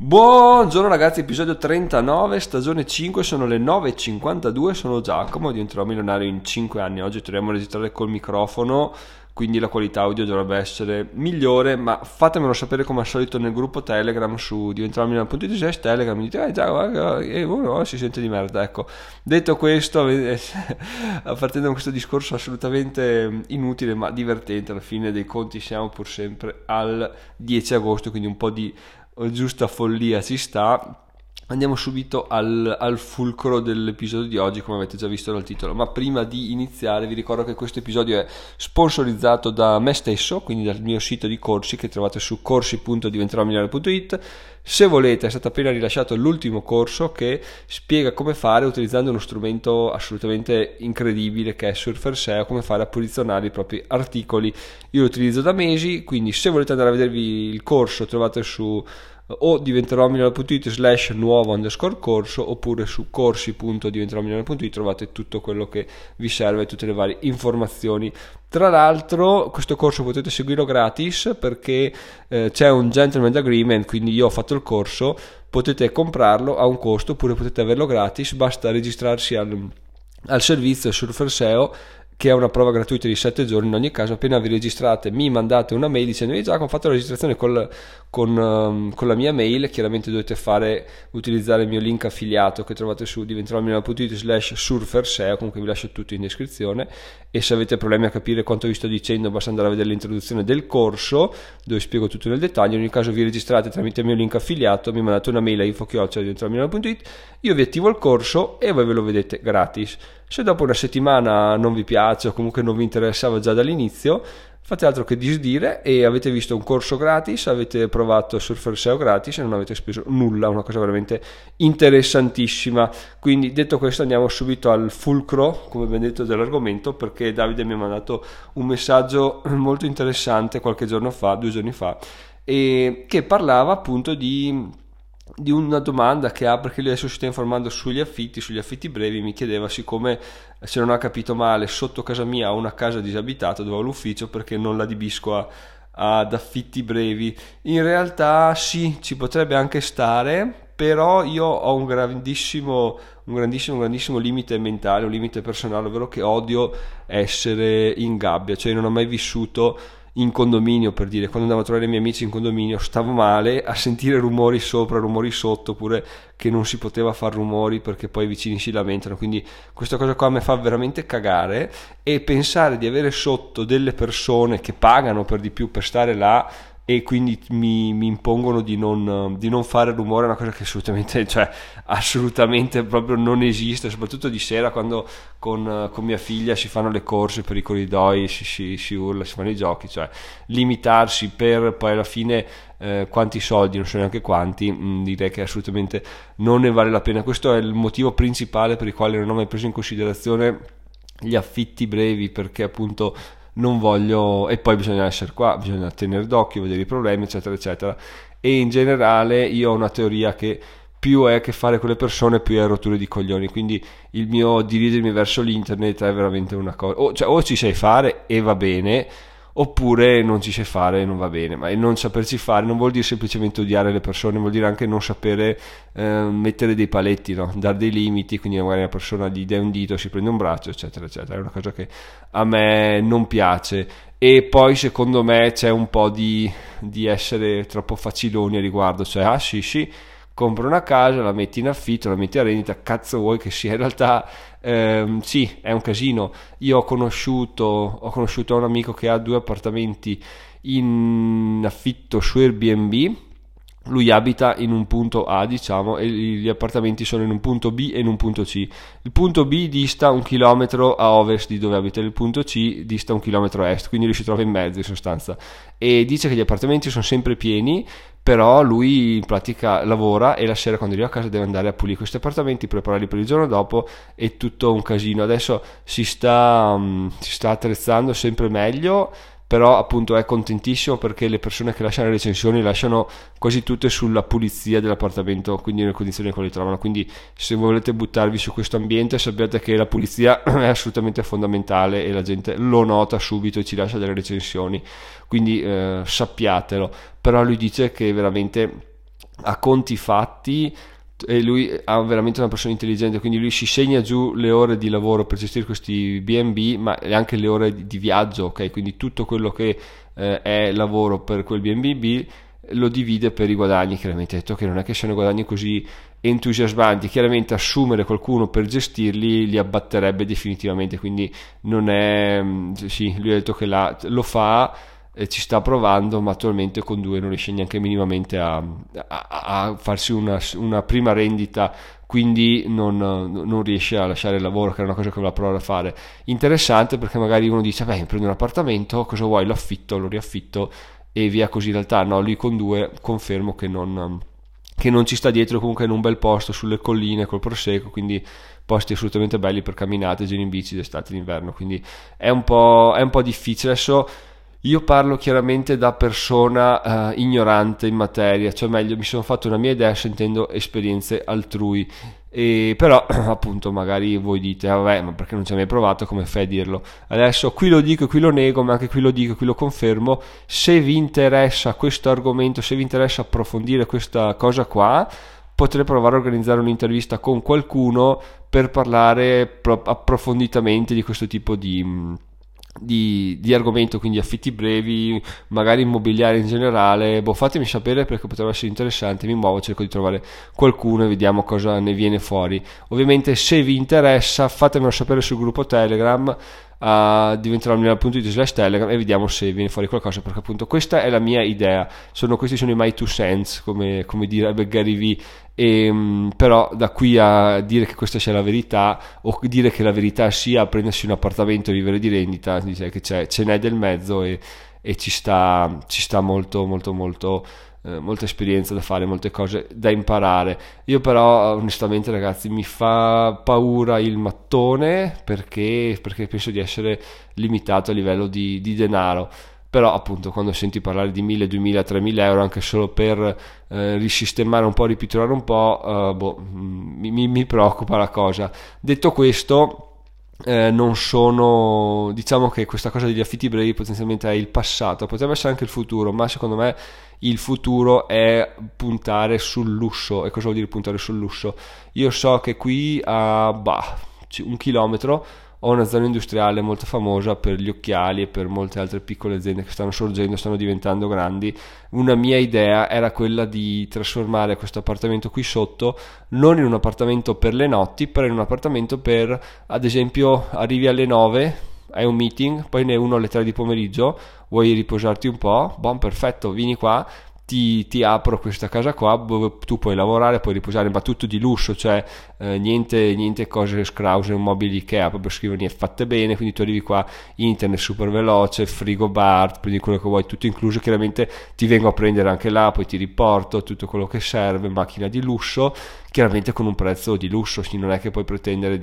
Buongiorno ragazzi, episodio 39, stagione 5, sono le 9:52, sono Giacomo, diventerò milionario in 5 anni. Oggi torniamo a registrare col microfono, quindi la qualità audio dovrebbe essere migliore, ma fatemelo sapere come al solito nel gruppo Telegram su diventeromilionario.it Telegram, mi dite Giacomo, si sente di merda. Ecco, detto questo, partendo da questo discorso assolutamente inutile ma divertente, alla fine dei conti siamo pur sempre al 10 agosto, quindi un po' di giusta follia ci sta. Andiamo subito al fulcro dell'episodio di oggi, come avete già visto dal titolo, ma prima di iniziare vi ricordo che questo episodio è sponsorizzato da me stesso, quindi dal mio sito di corsi che trovate su corsi.diventeromilionario.it. se volete, è stato appena rilasciato l'ultimo corso che spiega come fare, utilizzando uno strumento assolutamente incredibile che è Surfer SEO, come fare a posizionare i propri articoli. Io lo utilizzo da mesi, quindi se volete andare a vedervi il corso trovate su o diventeromilionario.it/nuovo_corso oppure su corsi.diventeromilionario.it trovate tutto quello che vi serve, tutte le varie informazioni. Tra l'altro questo corso potete seguirlo gratis perché c'è un gentleman agreement, quindi io ho fatto il corso, potete comprarlo a un costo oppure potete averlo gratis, basta registrarsi al servizio Surfer SEO, che è una prova gratuita di 7 giorni. In ogni caso, appena vi registrate mi mandate una mail dicendo Giacomo, ho fatto la registrazione con la mia mail. Chiaramente dovete utilizzare il mio link affiliato che trovate su diventeromilionario.it/surferseo, comunque vi lascio tutto in descrizione. E se avete problemi a capire quanto vi sto dicendo basta andare a vedere l'introduzione del corso dove spiego tutto nel dettaglio. In ogni caso vi registrate tramite il mio link affiliato, mi mandate una mail a info@diventeromilionario.it, io vi attivo il corso e voi ve lo vedete gratis. Se dopo una settimana non vi piace o comunque non vi interessava già dall'inizio, fate altro che disdire e avete visto un corso gratis, avete provato Surfer SEO gratis e non avete speso nulla, una cosa veramente interessantissima. Quindi detto questo andiamo subito al fulcro, come ben detto, dell'argomento, perché Davide mi ha mandato un messaggio molto interessante qualche giorno fa, 2 giorni fa, e che parlava appunto di una domanda che ha, perché lui adesso si sta informando sugli affitti brevi. Mi chiedeva, siccome, se non ha capito male, sotto casa mia ho una casa disabitata dove ho l'ufficio, perché non la adibisco ad affitti brevi. In realtà sì, ci potrebbe anche stare, però io ho un grandissimo limite mentale, un limite personale, ovvero che odio essere in gabbia, cioè non ho mai vissuto in condominio, per dire. Quando andavo a trovare i miei amici in condominio stavo male a sentire rumori sopra, rumori sotto, oppure che non si poteva far rumori perché poi i vicini si lamentano. Quindi questa cosa qua mi fa veramente cagare, e pensare di avere sotto delle persone che pagano per di più per stare là e quindi mi impongono di non fare rumore è una cosa che assolutamente proprio non esiste, soprattutto di sera, quando con mia figlia si fanno le corse per i corridoi, si urla, si fanno i giochi. Cioè limitarsi per poi alla fine quanti soldi, non so neanche quanti, direi che assolutamente non ne vale la pena. Questo è il motivo principale per il quale non ho mai preso in considerazione gli affitti brevi, perché appunto non voglio, e poi bisogna essere qua, bisogna tenere d'occhio, vedere i problemi, eccetera eccetera. E in generale io ho una teoria che più hai a che fare con le persone più è rottura di coglioni, quindi il mio dirigermi verso l'internet è veramente una cosa, o ci sai fare e va bene, oppure non ci sai fare e non va bene. Ma non saperci fare non vuol dire semplicemente odiare le persone, vuol dire anche non sapere mettere dei paletti, no? Dare dei limiti, quindi magari una persona gli dà un dito, si prende un braccio, eccetera eccetera. È una cosa che a me non piace. E poi secondo me c'è un po' di essere troppo faciloni a riguardo, cioè sì compro una casa, la metti in affitto, la metti a rendita, cazzo vuoi che sia. In realtà sì, è un casino. Io ho conosciuto un amico che ha 2 appartamenti in affitto su Airbnb. Lui abita in un punto A, diciamo, e gli appartamenti sono in un punto B e in un punto C. Il punto B dista 1 chilometro a ovest di dove abita, il punto C dista 1 chilometro a est, quindi lui si trova in mezzo in sostanza. E dice che gli appartamenti sono sempre pieni, però lui in pratica lavora e la sera quando arriva a casa deve andare a pulire questi appartamenti, prepararli per il giorno dopo, è tutto un casino. Adesso si sta attrezzando sempre meglio, però appunto è contentissimo perché le persone che lasciano le recensioni lasciano quasi tutte sulla pulizia dell'appartamento, quindi nelle condizioni in cui le trovano. Quindi se volete buttarvi su questo ambiente sappiate che la pulizia è assolutamente fondamentale e la gente lo nota subito e ci lascia delle recensioni, quindi sappiatelo. Però lui dice che veramente a conti fatti, e lui è veramente una persona intelligente, quindi lui si segna giù le ore di lavoro per gestire questi B&B, ma anche le ore di viaggio, ok? Quindi tutto quello che è lavoro per quel B&B lo divide per i guadagni. Chiaramente ha detto che non è che siano guadagni così entusiasmanti, chiaramente assumere qualcuno per gestirli li abbatterebbe definitivamente, quindi non è, sì, lui ha detto che lo fa, ci sta provando, ma attualmente con due non riesce neanche minimamente a farsi una prima rendita, quindi non riesce a lasciare il lavoro, che era una cosa che voleva provare a fare. Interessante, perché magari uno dice, beh, prendo un appartamento, cosa vuoi, lo affitto, lo riaffitto e via così. In realtà no, lui con due confermo che non ci sta dietro. Comunque in un bel posto sulle colline col Prosecco, quindi posti assolutamente belli per camminate, giri in bici d'estate, d'inverno, quindi è un po' difficile. Adesso io parlo chiaramente da persona ignorante in materia, cioè meglio, mi sono fatto una mia idea sentendo esperienze altrui, e però appunto magari voi dite, vabbè, ma perché non ci hai mai provato, come fai a dirlo? Adesso qui lo dico, qui lo nego, ma anche qui lo dico, qui lo confermo. Se vi interessa questo argomento, se vi interessa approfondire questa cosa qua, potrei provare a organizzare un'intervista con qualcuno per parlare approfonditamente di questo tipo di argomento, quindi affitti brevi, magari immobiliare in generale. Fatemi sapere, perché potrebbe essere interessante. Mi muovo, cerco di trovare qualcuno e vediamo cosa ne viene fuori. Ovviamente se vi interessa fatemelo sapere sul gruppo Telegram, diventerò milano.it/telegram, e vediamo se viene fuori qualcosa, perché appunto questa è la mia idea, questi sono i my two cents, come direbbe Gary Vee, però da qui a dire che questa sia la verità, o dire che la verità sia prendersi un appartamento e vivere di rendita, dice che ce n'è del mezzo, e ci sta molto molta esperienza da fare, molte cose da imparare. Io però onestamente, ragazzi, mi fa paura il mattone, perché penso di essere limitato a livello di denaro. Però appunto quando senti parlare di 1000, 2000, 3000 euro anche solo per risistemare un po', ripitolare un po', mi preoccupa la cosa. Detto questo, non sono, diciamo che questa cosa degli affitti brevi potenzialmente è il passato, potrebbe essere anche il futuro, ma secondo me il futuro è puntare sul lusso. E cosa vuol dire puntare sul lusso? Io so che qui a 1 chilometro ho una zona industriale molto famosa per gli occhiali e per molte altre piccole aziende che stanno sorgendo, stanno diventando grandi. Una mia idea era quella di trasformare questo appartamento qui sotto non in un appartamento per le notti, però in un appartamento per, ad esempio, arrivi alle 9, hai un meeting, poi ne hai uno alle 3 di pomeriggio, vuoi riposarti un po', buon, perfetto, vieni qua, ti apro questa casa qua dove tu puoi lavorare, puoi riposare, ma tutto di lusso, cioè niente cose scrause, mobili Ikea, proprio scrivanie fatte bene. Quindi tu arrivi qua, internet super veloce, frigo bar, prendi quello che vuoi, tutto incluso. Chiaramente ti vengo a prendere anche là, poi ti riporto tutto quello che serve, macchina di lusso, chiaramente con un prezzo di lusso. Non è che puoi pretendere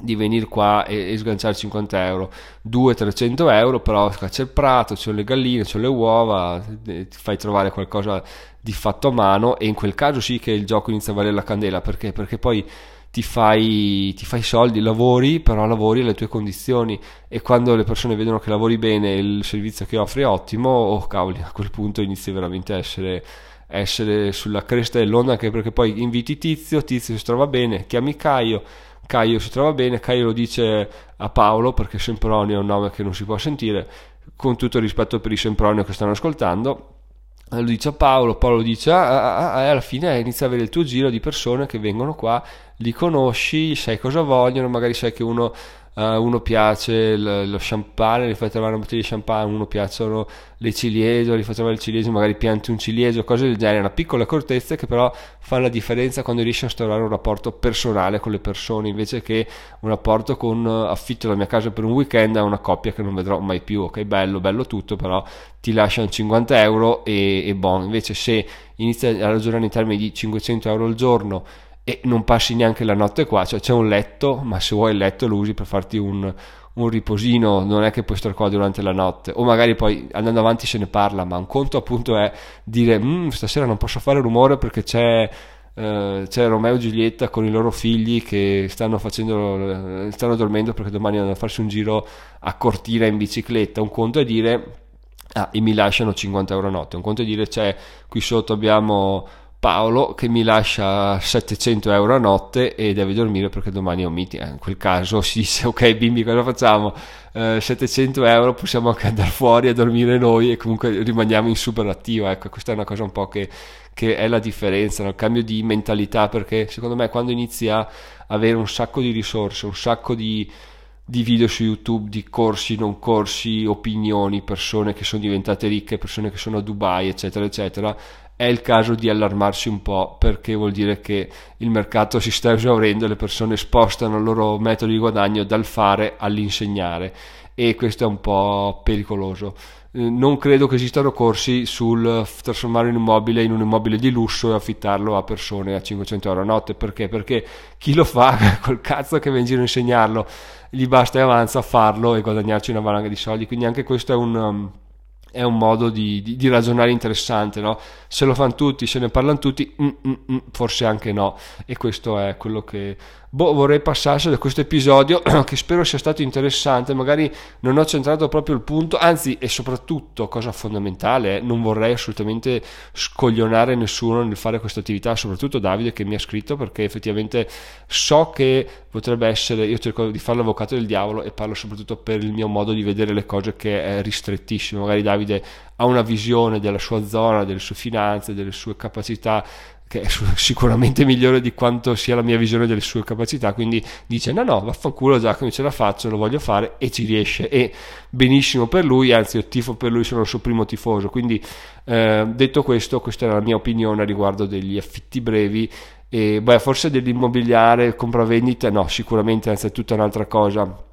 di venire qua e sganciare 50 euro, 200-300 euro, però c'è il prato, c'è le galline, c'è le uova, ti fai trovare qualcosa di fatto a mano, e in quel caso sì che il gioco inizia a valere la candela. Perché poi ti fai soldi, lavori, però lavori alle tue condizioni, e quando le persone vedono che lavori bene e il servizio che offri è ottimo, oh cavoli, a quel punto inizi veramente a essere sulla cresta dell'onda, anche perché poi inviti Tizio si trova bene, chiami Caio si trova bene, Caio lo dice a Paolo, perché Sempronio è un nome che non si può sentire, con tutto il rispetto per i Sempronio che stanno ascoltando, lo dice a Paolo, Paolo dice alla fine inizia a avere il tuo giro di persone che vengono qua, li conosci, sai cosa vogliono, magari sai che uno piace lo champagne, gli fai trovare una bottiglia di champagne, uno piacciono le ciliegie, gli fai trovare il ciliegio, magari pianti un ciliegio, cose del genere. Una piccola accortezza che però fa la differenza quando riesci a instaurare un rapporto personale con le persone, invece che un rapporto con affitto la mia casa per un weekend a una coppia che non vedrò mai più. Ok, bello tutto, però ti lasciano 50 euro e buon. Invece se inizi a ragionare in termini di 500 euro al giorno e non passi neanche la notte qua, cioè c'è un letto, ma se vuoi il letto lo usi per farti un riposino, non è che puoi stare qua durante la notte, o magari poi andando avanti se ne parla, ma un conto appunto è dire stasera non posso fare rumore perché c'è Romeo e Giulietta con i loro figli che stanno dormendo perché domani andranno a farsi un giro a Cortina in bicicletta. Un conto è dire e mi lasciano 50 euro a notte, un conto è dire qui sotto abbiamo Paolo che mi lascia 700 euro a notte e deve dormire perché domani è un meeting. In quel caso si dice: ok bimbi, cosa facciamo? 700 euro possiamo anche andare fuori a dormire noi e comunque rimaniamo in superattiva. Ecco, questa è una cosa un po' che è la differenza, no? Il cambio di mentalità, perché secondo me quando inizi a avere un sacco di risorse, un sacco di video su YouTube, di corsi, non corsi, opinioni, persone che sono diventate ricche, persone che sono a Dubai, eccetera eccetera, è il caso di allarmarsi un po', perché vuol dire che il mercato si sta esaurendo, le persone spostano il loro metodo di guadagno dal fare all'insegnare, e questo è un po' pericoloso. Non credo che esistano corsi sul trasformare un immobile di lusso e affittarlo a persone a 500 euro a notte, perché chi lo fa col cazzo che va in giro a insegnarlo, gli basta e avanza a farlo e guadagnarci una valanga di soldi. Quindi anche questo è un modo di ragionare interessante, no? Se lo fanno tutti, se ne parlano tutti, forse anche no. E questo è quello che vorrei passarsi da questo episodio, che spero sia stato interessante. Magari non ho centrato proprio il punto, anzi, e soprattutto, cosa fondamentale, non vorrei assolutamente scoglionare nessuno nel fare questa attività, soprattutto Davide che mi ha scritto, perché effettivamente so che potrebbe essere, io cerco di fare l'avvocato del diavolo e parlo soprattutto per il mio modo di vedere le cose, che è ristrettissimo. Magari Davide ha una visione della sua zona, delle sue finanze, delle sue capacità, che è sicuramente migliore di quanto sia la mia visione delle sue capacità, quindi dice no vaffanculo Giacomo, ce la faccio, lo voglio fare, e ci riesce, e benissimo per lui, anzi io tifo per lui, sono il suo primo tifoso. Quindi detto questo, questa era la mia opinione riguardo degli affitti brevi e forse dell'immobiliare, compravendita no, sicuramente, anzi è tutta un'altra cosa,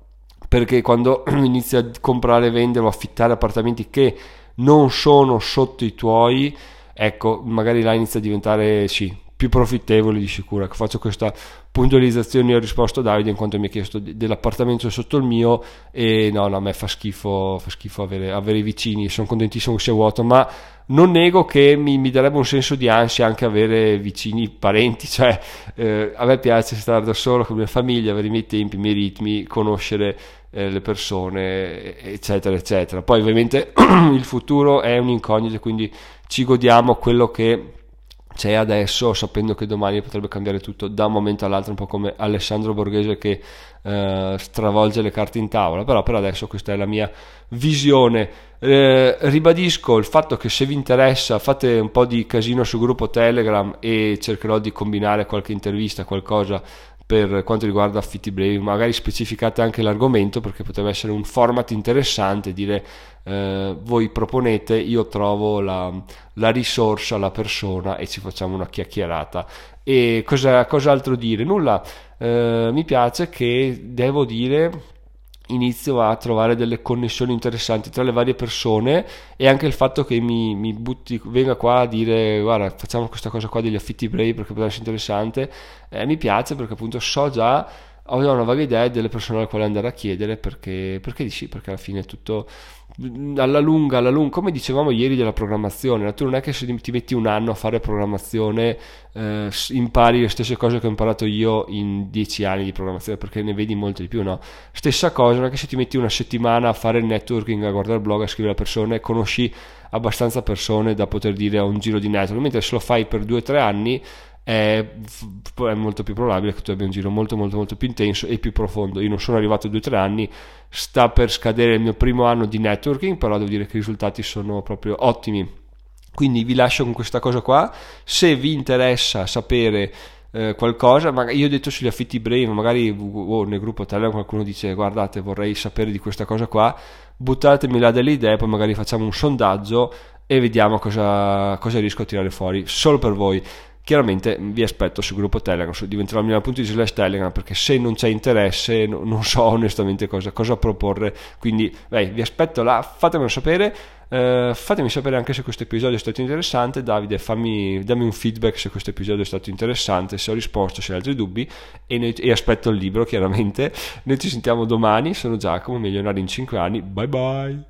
perché quando inizi a comprare, vendere o affittare appartamenti che non sono sotto i tuoi, ecco, magari là inizia a diventare più profittevole di sicuro. Ecco, faccio questa puntualizzazione. Io ho risposto a Davide in quanto mi ha chiesto dell'appartamento sotto il mio, e no, a me fa schifo avere i vicini. Sono contentissimo che sia vuoto, ma non nego che mi darebbe un senso di ansia anche avere vicini, parenti, cioè a me piace stare da solo con la mia famiglia, avere i miei tempi, i miei ritmi, conoscere le persone, eccetera eccetera. Poi ovviamente il futuro è un'incognita, quindi ci godiamo quello che c'è adesso, sapendo che domani potrebbe cambiare tutto da un momento all'altro, un po' come Alessandro Borghese che stravolge le carte in tavola. Però per adesso questa è la mia visione. Ribadisco il fatto che se vi interessa fate un po' di casino sul gruppo Telegram e cercherò di combinare qualche intervista, qualcosa per quanto riguarda affitti brevi. Magari specificate anche l'argomento, perché potrebbe essere un format interessante, dire voi proponete, io trovo la risorsa, la persona, e ci facciamo una chiacchierata. E cos'altro dire? Nulla, mi piace che, devo dire, inizio a trovare delle connessioni interessanti tra le varie persone, e anche il fatto che venga qua a dire guarda, facciamo questa cosa qua degli affitti brevi perché potrebbe essere interessante, mi piace, perché appunto ho una vaga idea delle persone alle quali andare a chiedere, perché alla fine è tutto alla lunga, come dicevamo ieri della programmazione. Tu non è che se ti metti un anno a fare programmazione impari le stesse cose che ho imparato io in 10 anni di programmazione, perché ne vedi molto di più, no? Stessa cosa, non è che se ti metti una settimana a fare il networking, a guardare il blog, a scrivere a persone, conosci abbastanza persone da poter dire a un giro di networking, mentre se lo fai per 2 o 3 anni è molto più probabile che tu abbia un giro molto molto molto più intenso e più profondo. Io non sono arrivato a 2 o 3 anni, sta per scadere il mio primo anno di networking, però devo dire che i risultati sono proprio ottimi. Quindi vi lascio con questa cosa qua. Se vi interessa sapere qualcosa, magari, io ho detto sugli affitti brevi, magari nel gruppo Telegram qualcuno dice guardate vorrei sapere di questa cosa qua, buttatemi là delle idee, poi magari facciamo un sondaggio e vediamo cosa riesco a tirare fuori solo per voi. Chiaramente vi aspetto sul gruppo Telegram, diventerò Milano.it/Telegram, perché se non c'è interesse non so onestamente cosa proporre. Quindi vi aspetto là, fatemelo sapere, fatemi sapere anche se questo episodio è stato interessante. Davide, dammi un feedback se questo episodio è stato interessante, se ho risposto, se hai altri dubbi, e aspetto il libro chiaramente. Noi ci sentiamo domani, sono Giacomo, milionario in 5 anni, bye bye.